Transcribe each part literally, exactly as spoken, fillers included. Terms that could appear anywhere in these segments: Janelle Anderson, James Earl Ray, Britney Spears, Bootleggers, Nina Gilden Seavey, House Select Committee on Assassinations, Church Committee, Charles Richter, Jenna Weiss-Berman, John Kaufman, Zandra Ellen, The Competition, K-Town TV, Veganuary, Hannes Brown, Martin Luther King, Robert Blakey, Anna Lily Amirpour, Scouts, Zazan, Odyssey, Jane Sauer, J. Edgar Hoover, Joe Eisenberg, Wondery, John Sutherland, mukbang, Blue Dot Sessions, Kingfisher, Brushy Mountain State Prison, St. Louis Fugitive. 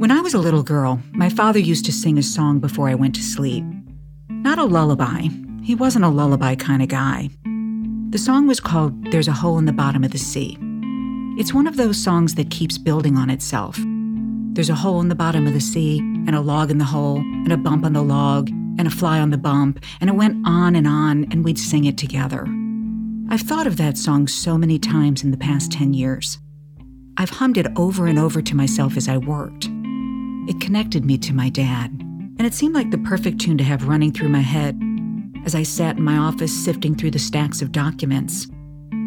When I was a little girl, my father used to sing a song before I went to sleep. Not a lullaby. He wasn't a lullaby kind of guy. The song was called There's a Hole in the Bottom of the Sea. It's one of those songs that keeps building on itself. There's a hole in the bottom of the sea, and a log in the hole, and a bump on the log, and a fly on the bump, and it went on and on, and we'd sing it together. I've thought of that song so many times in the past ten years. I've hummed it over and over to myself as I worked. It connected me to my dad, and it seemed like the perfect tune to have running through my head as I sat in my office sifting through the stacks of documents.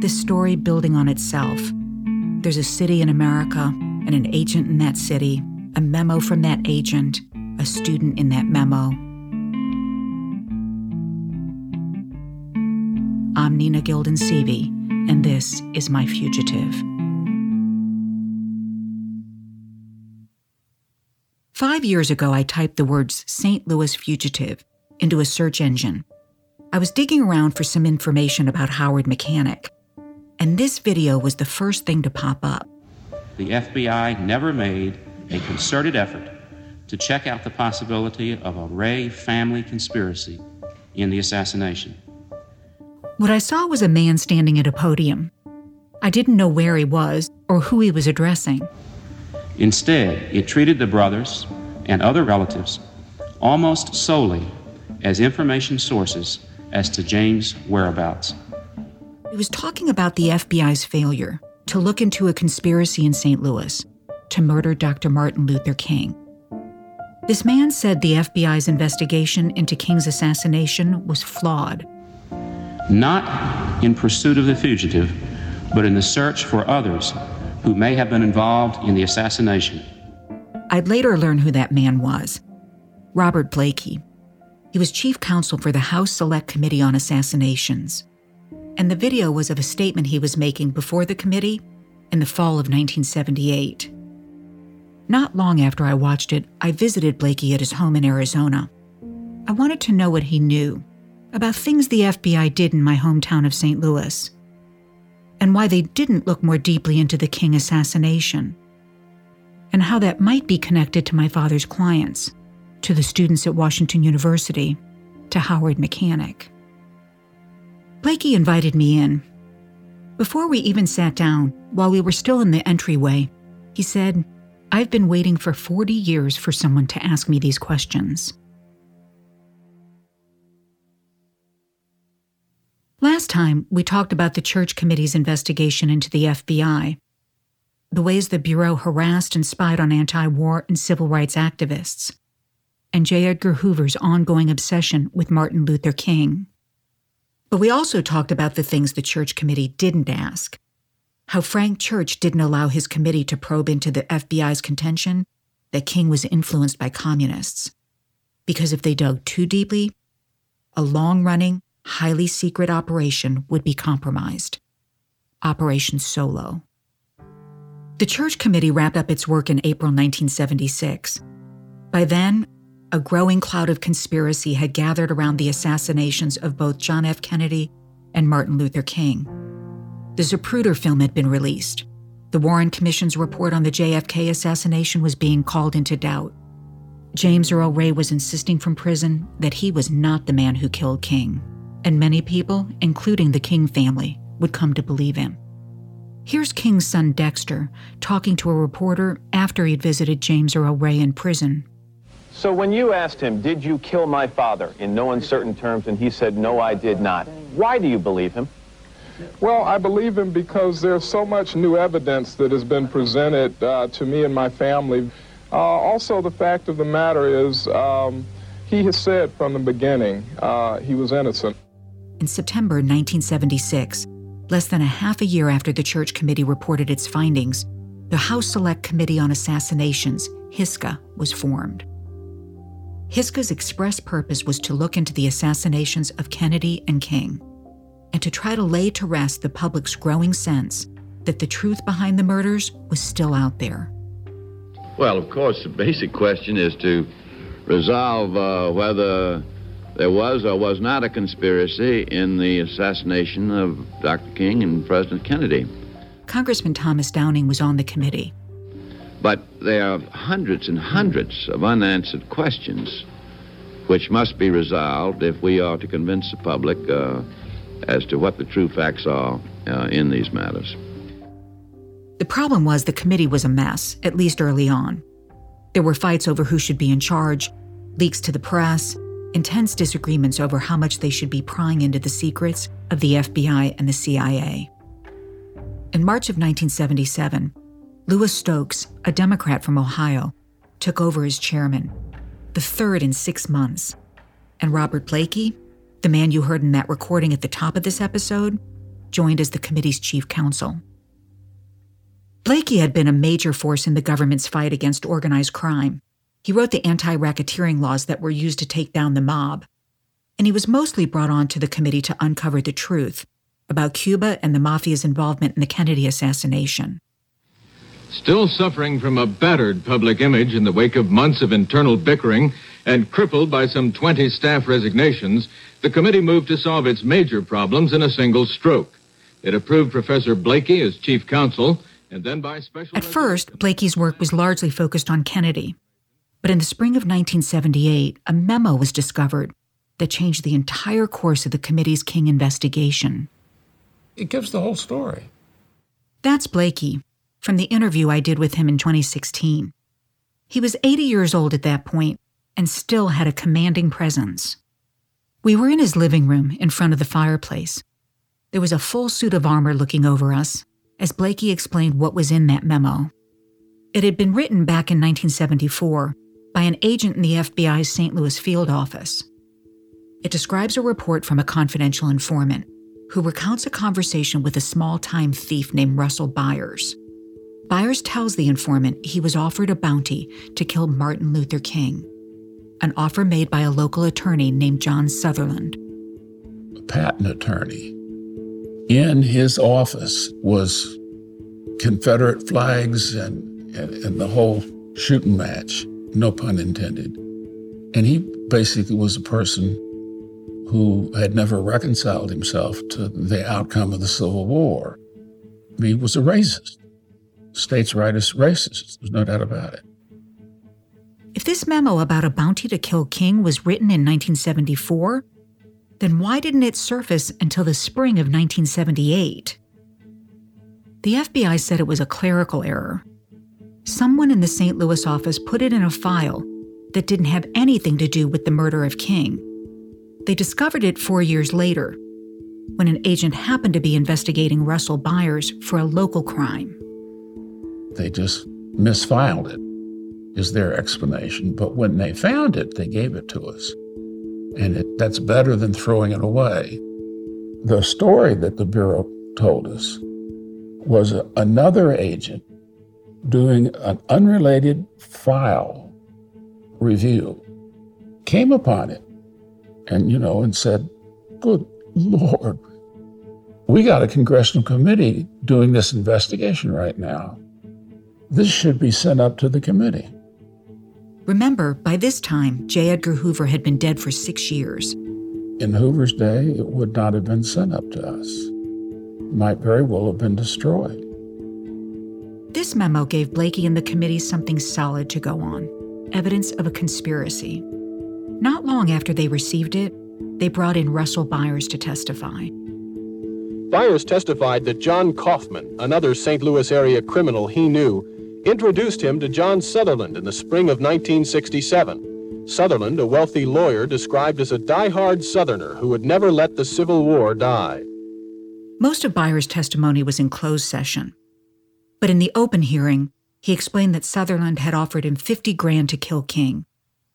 This story building on itself. There's a city in America, and an agent in that city, a memo from that agent, a student in that memo. I'm Nina Gilden Seavey, and this is My Fugitive. Five years ago, I typed the words Saint Louis Fugitive into a search engine. I was digging around for some information about Howard Mechanic, and this video was the first thing to pop up. The F B I never made a concerted effort to check out the possibility of a Ray family conspiracy in the assassination. What I saw was a man standing at a podium. I didn't know where he was or who he was addressing. Instead, it treated the brothers and other relatives almost solely as information sources as to James' whereabouts. It was talking about the F B I's failure to look into a conspiracy in Saint Louis to murder Doctor Martin Luther King. This man said the F B I's investigation into King's assassination was flawed. Not in pursuit of the fugitive, but in the search for others who may have been involved in the assassination. I'd later learn who that man was. Robert Blakey. He was chief counsel for the House Select Committee on Assassinations. And the video was of a statement he was making before the committee in the fall of nineteen seventy-eight. Not long after I watched it, I visited Blakey at his home in Arizona. I wanted to know what he knew about things the F B I did in my hometown of Saint Louis, and why they didn't look more deeply into the King assassination, and how that might be connected to my father's clients, to the students at Washington University, to Howard Mechanic. Blakey invited me in. Before we even sat down, while we were still in the entryway, he said, "I've been waiting for forty years for someone to ask me these questions." Last time, we talked about the Church Committee's investigation into the F B I, the ways the Bureau harassed and spied on anti-war and civil rights activists, and J. Edgar Hoover's ongoing obsession with Martin Luther King. But we also talked about the things the Church Committee didn't ask, how Frank Church didn't allow his committee to probe into the F B I's contention that King was influenced by communists, because if they dug too deeply, a long-running, highly secret operation would be compromised. Operation Solo. The Church Committee wrapped up its work in April nineteen seventy-six. By then, a growing cloud of conspiracy had gathered around the assassinations of both John F. Kennedy and Martin Luther King. The Zapruder film had been released. The Warren Commission's report on the J F K assassination was being called into doubt. James Earl Ray was insisting from prison that he was not the man who killed King, and many people, including the King family, would come to believe him. Here's King's son Dexter talking to a reporter after he'd visited James Earl Ray in prison. "So when you asked him, did you kill my father, in no uncertain terms, and he said, no, I did not, why do you believe him?" "Well, I believe him because there's so much new evidence that has been presented uh, to me and my family. Uh, also, the fact of the matter is, um, he has said from the beginning uh, he was innocent." In September nineteen seventy-six, less than a half a year after the Church Committee reported its findings, the House Select Committee on Assassinations, HSCA, was formed. HSCA's express purpose was to look into the assassinations of Kennedy and King, and to try to lay to rest the public's growing sense that the truth behind the murders was still out there. Well, of course, the basic question is to resolve uh, whether there was or was not a conspiracy in the assassination of Doctor King and President Kennedy. Congressman Thomas Downing was on the committee. But there are hundreds and hundreds of unanswered questions which must be resolved if we are to convince the public uh, as to what the true facts are uh, in these matters. The problem was the committee was a mess, at least early on. There were fights over who should be in charge, leaks to the press, intense disagreements over how much they should be prying into the secrets of the F B I and the C I A. In March of nineteen seventy-seven, Lewis Stokes, a Democrat from Ohio, took over as chairman, the third in six months. And Robert Blakey, the man you heard in that recording at the top of this episode, joined as the committee's chief counsel. Blakey had been a major force in the government's fight against organized crime. He wrote the anti-racketeering laws that were used to take down the mob. And he was mostly brought on to the committee to uncover the truth about Cuba and the mafia's involvement in the Kennedy assassination. Still suffering from a battered public image in the wake of months of internal bickering and crippled by some twenty staff resignations, the committee moved to solve its major problems in a single stroke. It approved Professor Blakey as chief counsel, and then by special... At first, Blakey's work was largely focused on Kennedy. But in the spring of nineteen seventy-eight, a memo was discovered that changed the entire course of the committee's King investigation. It gives the whole story. That's Blakey, from the interview I did with him in twenty sixteen. He was eighty years old at that point and still had a commanding presence. We were in his living room in front of the fireplace. There was a full suit of armor looking over us as Blakey explained what was in that memo. It had been written back in nineteen seventy-four by an agent in the F B I's Saint Louis field office. It describes a report from a confidential informant who recounts a conversation with a small-time thief named Russell Byers. Byers tells the informant he was offered a bounty to kill Martin Luther King, an offer made by a local attorney named John Sutherland. A patent attorney. In his office was Confederate flags and, and, and the whole shooting match, no pun intended. And he basically was a person who had never reconciled himself to the outcome of the Civil War. He was a racist. States' rights racist, there's no doubt about it. If this memo about a bounty to kill King was written in nineteen seventy-four, then why didn't it surface until the spring of nineteen seventy-eight? The F B I said it was a clerical error. Someone in the Saint Louis office put it in a file that didn't have anything to do with the murder of King. They discovered it four years later, when an agent happened to be investigating Russell Byers for a local crime. They just misfiled it, is their explanation. But when they found it, they gave it to us. And it, that's better than throwing it away. The story that the Bureau told us was a, another agent doing an unrelated file review, came upon it, and, you know, and said, good Lord, we got a congressional committee doing this investigation right now. This should be sent up to the committee. Remember, by this time, J. Edgar Hoover had been dead for six years. In Hoover's day, it would not have been sent up to us. It might very well have been destroyed. This memo gave Blakey and the committee something solid to go on, evidence of a conspiracy. Not long after they received it, they brought in Russell Byers to testify. Byers testified that John Kaufman, another Saint Louis area criminal he knew, introduced him to John Sutherland in the spring of nineteen sixty-seven. Sutherland, a wealthy lawyer described as a die-hard Southerner who would never let the Civil War die. Most of Byers' testimony was in closed session. But in the open hearing, he explained that Sutherland had offered him fifty grand to kill King,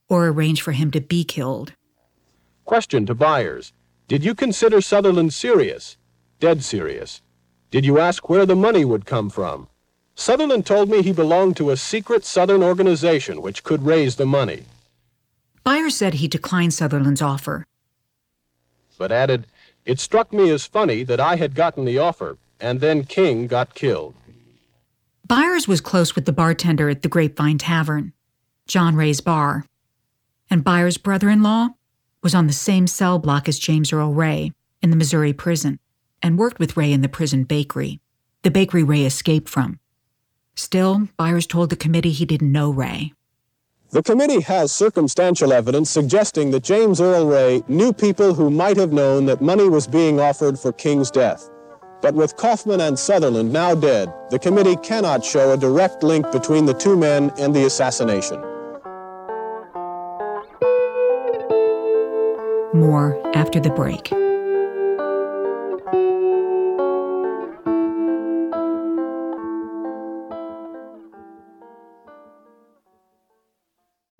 or arrange for him to be killed. Question to Byers: did you consider Sutherland serious? Dead serious. Did you ask where the money would come from? Sutherland told me he belonged to a secret Southern organization which could raise the money. Byers said he declined Sutherland's offer. But added, it struck me as funny that I had gotten the offer, and then King got killed. Byers was close with the bartender at the Grapevine Tavern, John Ray's bar, and Byers' brother-in-law was on the same cell block as James Earl Ray in the Missouri prison and worked with Ray in the prison bakery, the bakery Ray escaped from. Still, Byers told the committee he didn't know Ray. The committee has circumstantial evidence suggesting that James Earl Ray knew people who might have known that money was being offered for King's death. But with Kaufman and Sutherland now dead, the committee cannot show a direct link between the two men and the assassination. More after the break.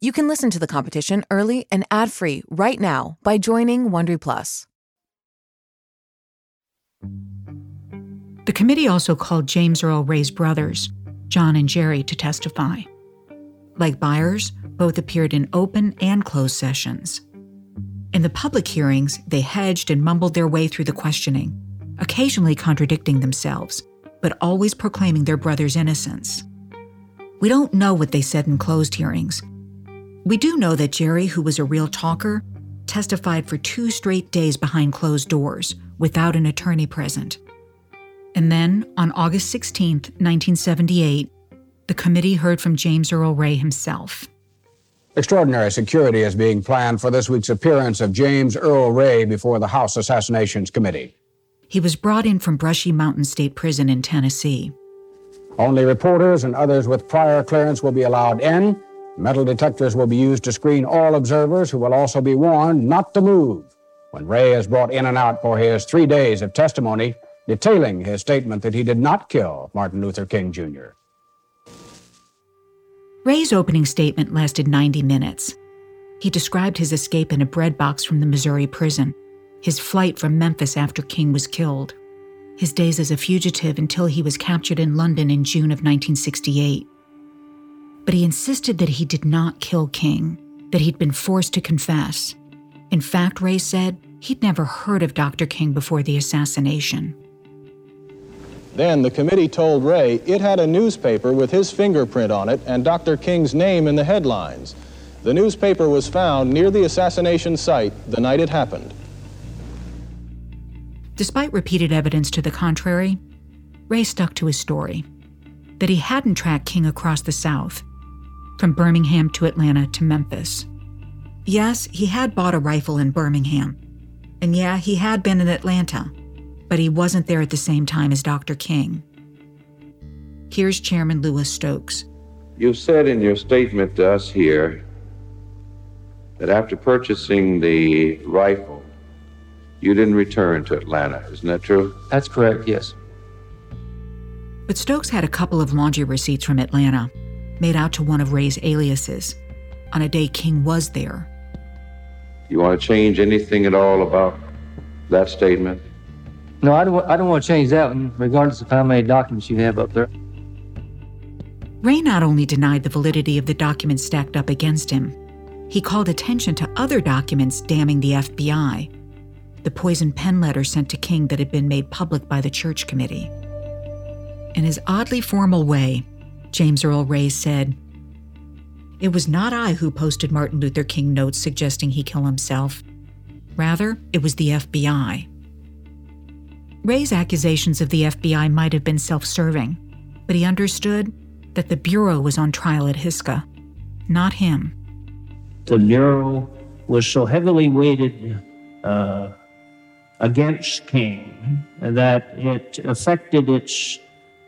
You can listen to The Competition early and ad-free right now by joining Wondery Plus. The committee also called James Earl Ray's brothers, John and Jerry, to testify. Like Byers, both appeared in open and closed sessions. In the public hearings, they hedged and mumbled their way through the questioning, occasionally contradicting themselves, but always proclaiming their brother's innocence. We don't know what they said in closed hearings. We do know that Jerry, who was a real talker, testified for two straight days behind closed doors, without an attorney present. And then, on August sixteenth, nineteen seventy-eight, the committee heard from James Earl Ray himself. Extraordinary security is being planned for this week's appearance of James Earl Ray before the House Assassinations Committee. He was brought in from Brushy Mountain State Prison in Tennessee. Only reporters and others with prior clearance will be allowed in. Metal detectors will be used to screen all observers, who will also be warned not to move when Ray is brought in and out for his three days of testimony detailing his statement that he did not kill Martin Luther King, Junior Ray's opening statement lasted ninety minutes. He described his escape in a bread box from the Missouri prison, his flight from Memphis after King was killed, his days as a fugitive until he was captured in London in June of nineteen sixty-eight. But he insisted that he did not kill King, that he'd been forced to confess. In fact, Ray said he'd never heard of Doctor King before the assassination. Then the committee told Ray it had a newspaper with his fingerprint on it and Doctor King's name in the headlines. The newspaper was found near the assassination site the night it happened. Despite repeated evidence to the contrary, Ray stuck to his story, that he hadn't tracked King across the South, from Birmingham to Atlanta to Memphis. Yes, he had bought a rifle in Birmingham. And yeah, he had been in Atlanta, but he wasn't there at the same time as Doctor King. Here's Chairman Lewis Stokes. You said in your statement to us here that after purchasing the rifle, you didn't return to Atlanta. Isn't that true? That's correct, yes. But Stokes had a couple of laundry receipts from Atlanta, made out to one of Ray's aliases on a day King was there. You want to change anything at all about that statement? No, I don't, I don't want to change that one, regardless of how many documents you have up there. Ray not only denied the validity of the documents stacked up against him, he called attention to other documents damning the F B I, the poison pen letter sent to King that had been made public by the Church Committee. In his oddly formal way, James Earl Ray said, "It was not I who posted Martin Luther King notes suggesting he kill himself. Rather, it was the F B I." Ray's accusations of the F B I might have been self-serving, but he understood that the Bureau was on trial at H S C A, not him. The Bureau was so heavily weighted uh, against King that it affected its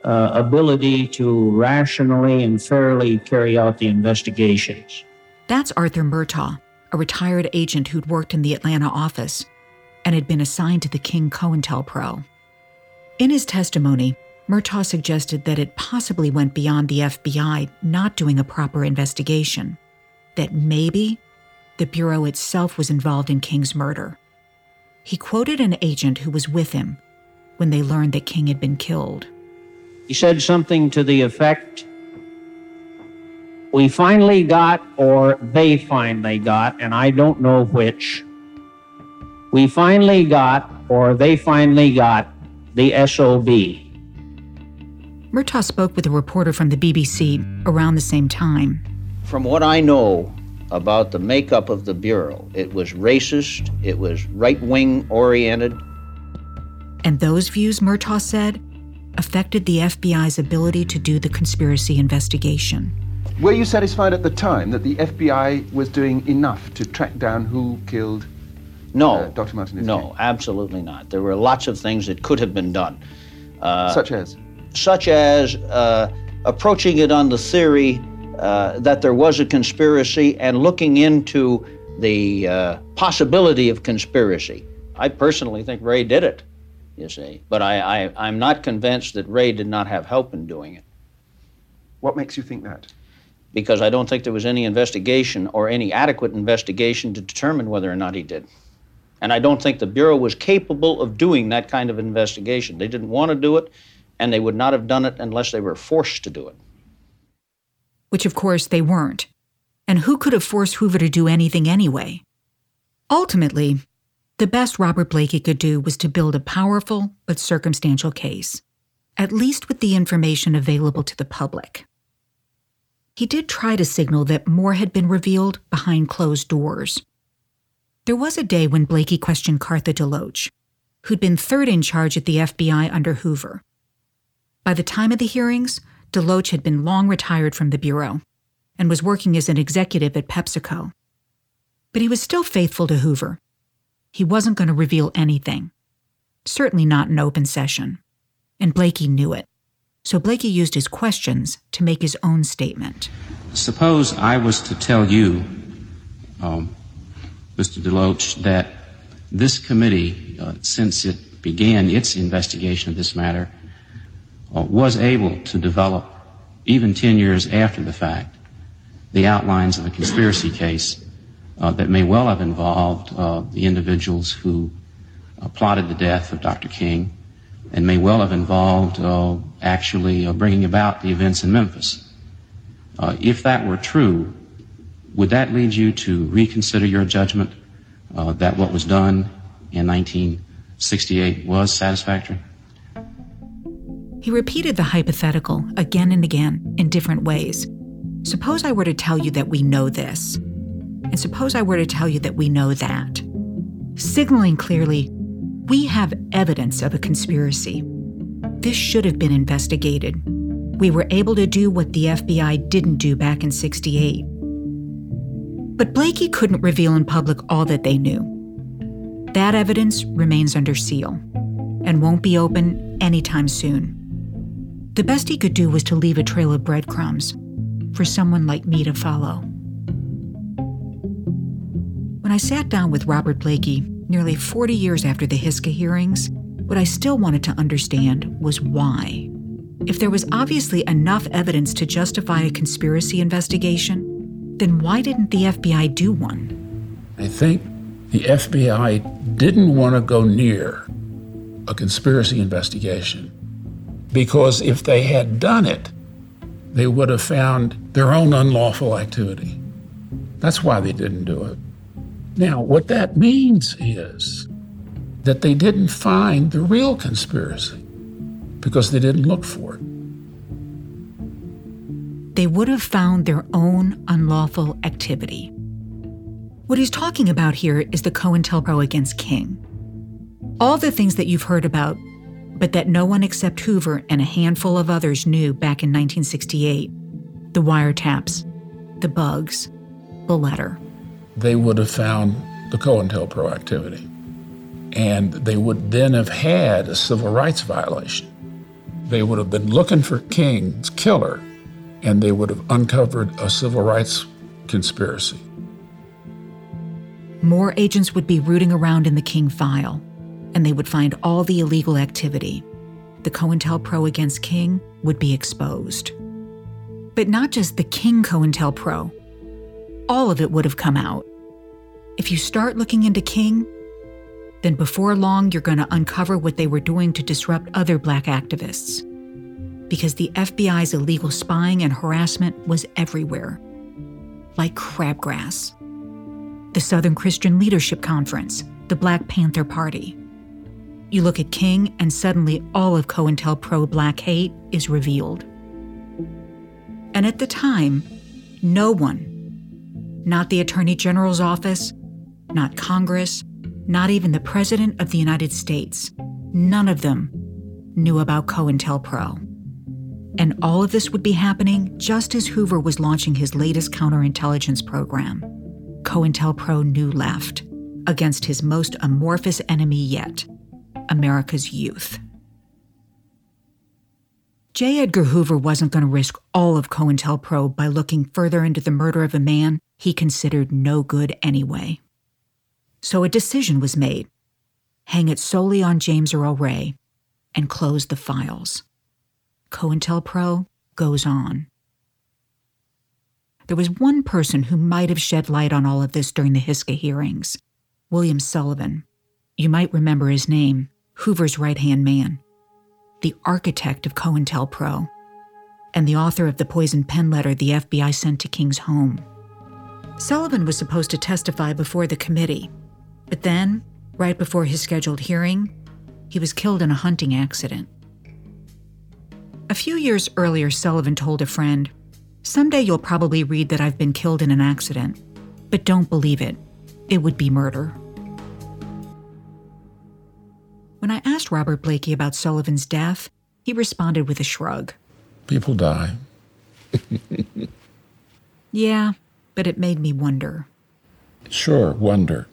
uh, ability to rationally and fairly carry out the investigations. That's Arthur Murtaugh, a retired agent who'd worked in the Atlanta office and had been assigned to the King COINTELPRO. In his testimony, Murtaugh suggested that it possibly went beyond the F B I not doing a proper investigation, that maybe the Bureau itself was involved in King's murder. He quoted an agent who was with him when they learned that King had been killed. He said something to the effect, "We finally got, or they finally got, and I don't know which, we finally got, or they finally got, the S O B." Murtaugh spoke with a reporter from the B B C around the same time. From what I know about the makeup of the Bureau, it was racist, it was right-wing oriented. And those views, Murtaugh said, affected the F B I's ability to do the conspiracy investigation. Were you satisfied at the time that the F B I was doing enough to track down who killed no, uh, Doctor Martin Luther King? No, absolutely not. There were lots of things that could have been done. Uh, Such as? such as uh, approaching it on the theory uh, that there was a conspiracy and looking into the uh, possibility of conspiracy. I personally think Ray did it, you see, but I, I, I'm not convinced that Ray did not have help in doing it. What makes you think that? Because I don't think there was any investigation or any adequate investigation to determine whether or not he did. And I don't think the Bureau was capable of doing that kind of investigation. They didn't want to do it, and they would not have done it unless they were forced to do it. Which, of course, they weren't. And who could have forced Hoover to do anything anyway? Ultimately, the best Robert Blakey could do was to build a powerful but circumstantial case, at least with the information available to the public. He did try to signal that more had been revealed behind closed doors. There was a day when Blakey questioned Cartha DeLoach, who'd been third in charge at the F B I under Hoover. By the time of the hearings, DeLoach had been long retired from the Bureau and was working as an executive at PepsiCo. But he was still faithful to Hoover. He wasn't going to reveal anything, certainly not in open session. And Blakey knew it. So Blakey used his questions to make his own statement. Suppose I was to tell you, um, Mister DeLoach, that this committee, uh, since it began its investigation of this matter, was able to develop, even ten years after the fact, the outlines of a conspiracy case uh, that may well have involved uh, the individuals who uh, plotted the death of Doctor King and may well have involved uh, actually uh, bringing about the events in Memphis. Uh, if that were true, would that lead you to reconsider your judgment uh, that what was done in nineteen sixty-eight was satisfactory? He repeated the hypothetical again and again in different ways. Suppose I were to tell you that we know this, and suppose I were to tell you that we know that, signaling clearly, we have evidence of a conspiracy. This should have been investigated. We were able to do what the F B I didn't do back in sixty-eight. But Blakey couldn't reveal in public all that they knew. That evidence remains under seal and won't be open anytime soon. The best he could do was to leave a trail of breadcrumbs for someone like me to follow. When I sat down with Robert Blakey nearly forty years after the H S C A hearings, what I still wanted to understand was why. If there was obviously enough evidence to justify a conspiracy investigation, then why didn't the F B I do one? I think the F B I didn't want to go near a conspiracy investigation, because if they had done it, they would have found their own unlawful activity. That's why they didn't do it. Now, what that means is that they didn't find the real conspiracy because they didn't look for it. They would have found their own unlawful activity. What he's talking about here is the COINTELPRO against King. All the things that you've heard about, but that no one except Hoover and a handful of others knew back in nineteen sixty-eight. The wiretaps, the bugs, the letter. They would have found the COINTELPRO activity, and they would then have had a civil rights violation. They would have been looking for King's killer, and they would have uncovered a civil rights conspiracy. More agents would be rooting around in the King file, and they would find all the illegal activity. The COINTELPRO against King would be exposed. But not just the King COINTELPRO. All of it would have come out. If you start looking into King, then before long you're going to uncover what they were doing to disrupt other black activists. Because the F B I's illegal spying and harassment was everywhere. Like crabgrass. The Southern Christian Leadership Conference, the Black Panther Party. You look at King, and suddenly all of COINTELPRO black hate is revealed. And at the time, no one, not the Attorney General's office, not Congress, not even the President of the United States, none of them knew about COINTELPRO. And all of this would be happening just as Hoover was launching his latest counterintelligence program. COINTELPRO knew left, against his most amorphous enemy yet, America's youth. J. Edgar Hoover wasn't going to risk all of COINTELPRO by looking further into the murder of a man he considered no good anyway. So a decision was made. Hang it solely on James Earl Ray and close the files. COINTELPRO goes on. There was one person who might have shed light on all of this during the H S C A hearings, William Sullivan. You might remember his name, Hoover's right-hand man, the architect of COINTELPRO, and the author of the poison pen letter the F B I sent to King's home. Sullivan was supposed to testify before the committee, but then, right before his scheduled hearing, he was killed in a hunting accident. A few years earlier, Sullivan told a friend, "Someday you'll probably read that I've been killed in an accident, but don't believe it. It would be murder." When I asked Robert Blakey about Sullivan's death, he responded with a shrug. People die. Yeah, but it made me wonder. Sure, wonder.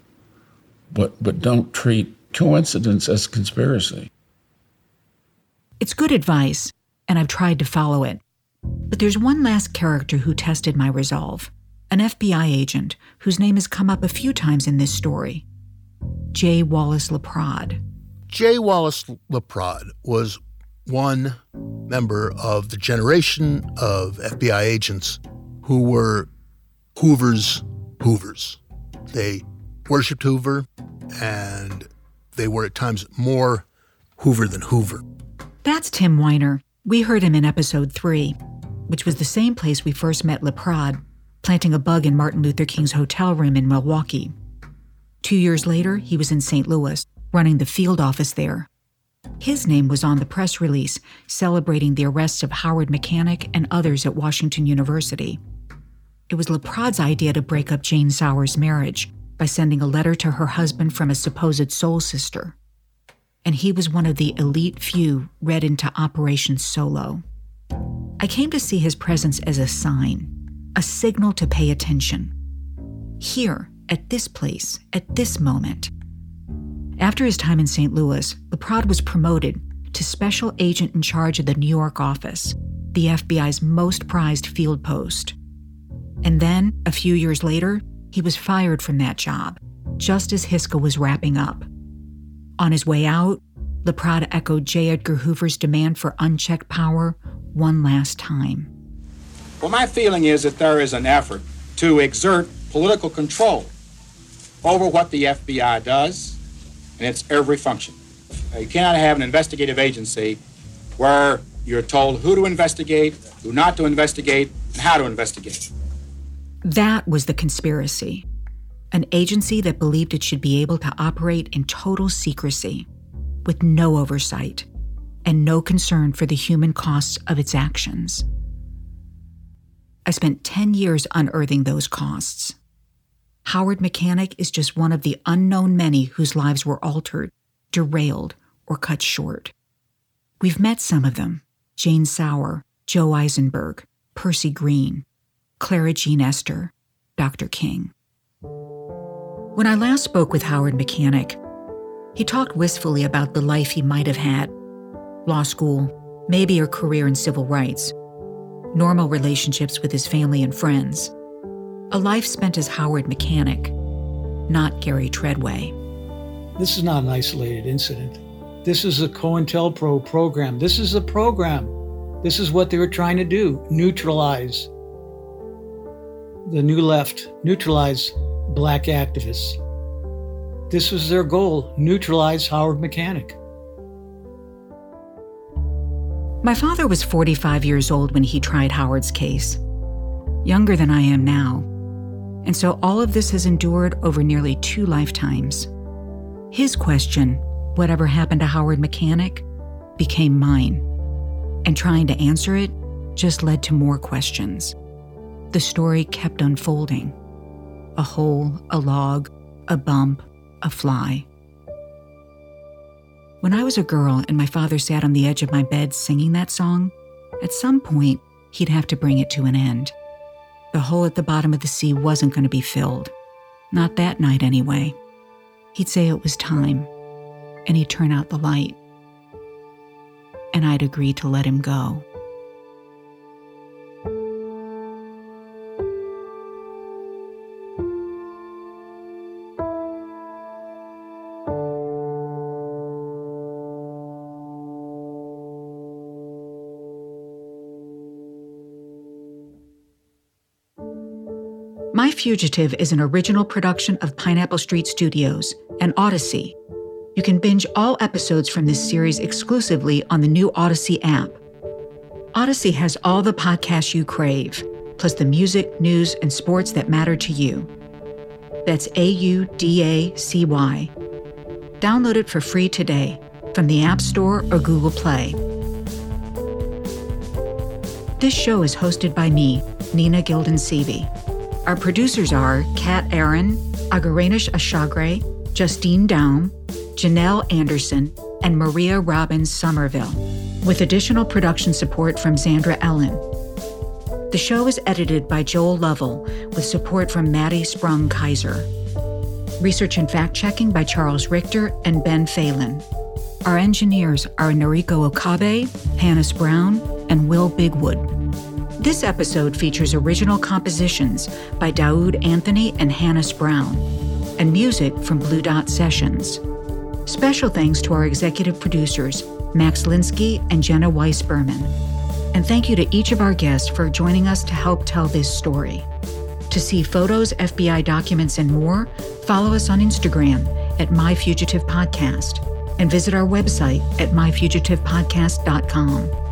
But but don't treat coincidence as conspiracy. It's good advice, and I've tried to follow it. But there's one last character who tested my resolve, an F B I agent whose name has come up a few times in this story, J. Wallace Laprade. J. Wallace Laprade was one member of the generation of F B I agents who were Hoover's Hoovers. They worshipped Hoover, and they were at times more Hoover than Hoover. That's Tim Weiner. We heard him in episode three, which was the same place we first met Laprade, planting a bug in Martin Luther King's hotel room in Milwaukee. Two years later, he was in Saint Louis, running the field office there. His name was on the press release celebrating the arrests of Howard Mechanic and others at Washington University. It was Laprade's idea to break up Jane Sauer's marriage by sending a letter to her husband from a supposed soul sister. And he was one of the elite few read into Operation Solo. I came to see his presence as a sign, a signal to pay attention. Here, at this place, at this moment. After his time in Saint Louis, Laprade was promoted to special agent in charge of the New York office, the F B I's most prized field post. And then, a few years later, he was fired from that job, just as H S C A was wrapping up. On his way out, Laprade echoed J. Edgar Hoover's demand for unchecked power one last time. Well, my feeling is that there is an effort to exert political control over what the F B I does and its every function. You cannot have an investigative agency where you're told who to investigate, who not to investigate, and how to investigate. That was the conspiracy, an agency that believed it should be able to operate in total secrecy, with no oversight and no concern for the human costs of its actions. I spent ten years unearthing those costs. Howard Mechanic is just one of the unknown many whose lives were altered, derailed, or cut short. We've met some of them: Jane Sauer, Joe Eisenberg, Percy Green, Clara Jean Ester, Doctor King. When I last spoke with Howard Mechanic, he talked wistfully about the life he might have had: law school, maybe a career in civil rights, normal relationships with his family and friends. A life spent as Howard Mechanic, not Gary Treadway. This is not an isolated incident. This is a COINTELPRO program. This is the program. This is what they were trying to do: neutralize the New Left, neutralize black activists. This was their goal: neutralize Howard Mechanic. My father was forty-five years old when he tried Howard's case, younger than I am now. And so all of this has endured over nearly two lifetimes. His question, whatever happened to Howard Mechanic, became mine. And trying to answer it just led to more questions. The story kept unfolding. A hole, a log, a bump, a fly. When I was a girl and my father sat on the edge of my bed singing that song, at some point he'd have to bring it to an end. The hole at the bottom of the sea wasn't going to be filled. Not that night, anyway. He'd say it was time, and he'd turn out the light. And I'd agree to let him go. My Fugitive is an original production of Pineapple Street Studios and Odyssey. You can binge all episodes from this series exclusively on the new Odyssey app. Odyssey has all the podcasts you crave, plus the music, news, and sports that matter to you. That's A U D A C Y. Download it for free today from the App Store or Google Play. This show is hosted by me, Nina Gilden Seavey. Our producers are Kat Aaron, Agharanish Ashagre, Justine Daum, Janelle Anderson, and Maria Robbins Somerville, with additional production support from Zandra Ellen. The show is edited by Joel Lovell, with support from Maddie Sprung Kaiser. Research and fact-checking by Charles Richter and Ben Phelan. Our engineers are Noriko Okabe, Hannes Brown, and Will Bigwood. This episode features original compositions by Daoud Anthony and Hannes Brown, and music from Blue Dot Sessions. Special thanks to our executive producers, Max Linsky and Jenna Weiss-Berman. And thank you to each of our guests for joining us to help tell this story. To see photos, F B I documents, and more, follow us on Instagram at My Fugitive Podcast and visit our website at my fugitive podcast dot com.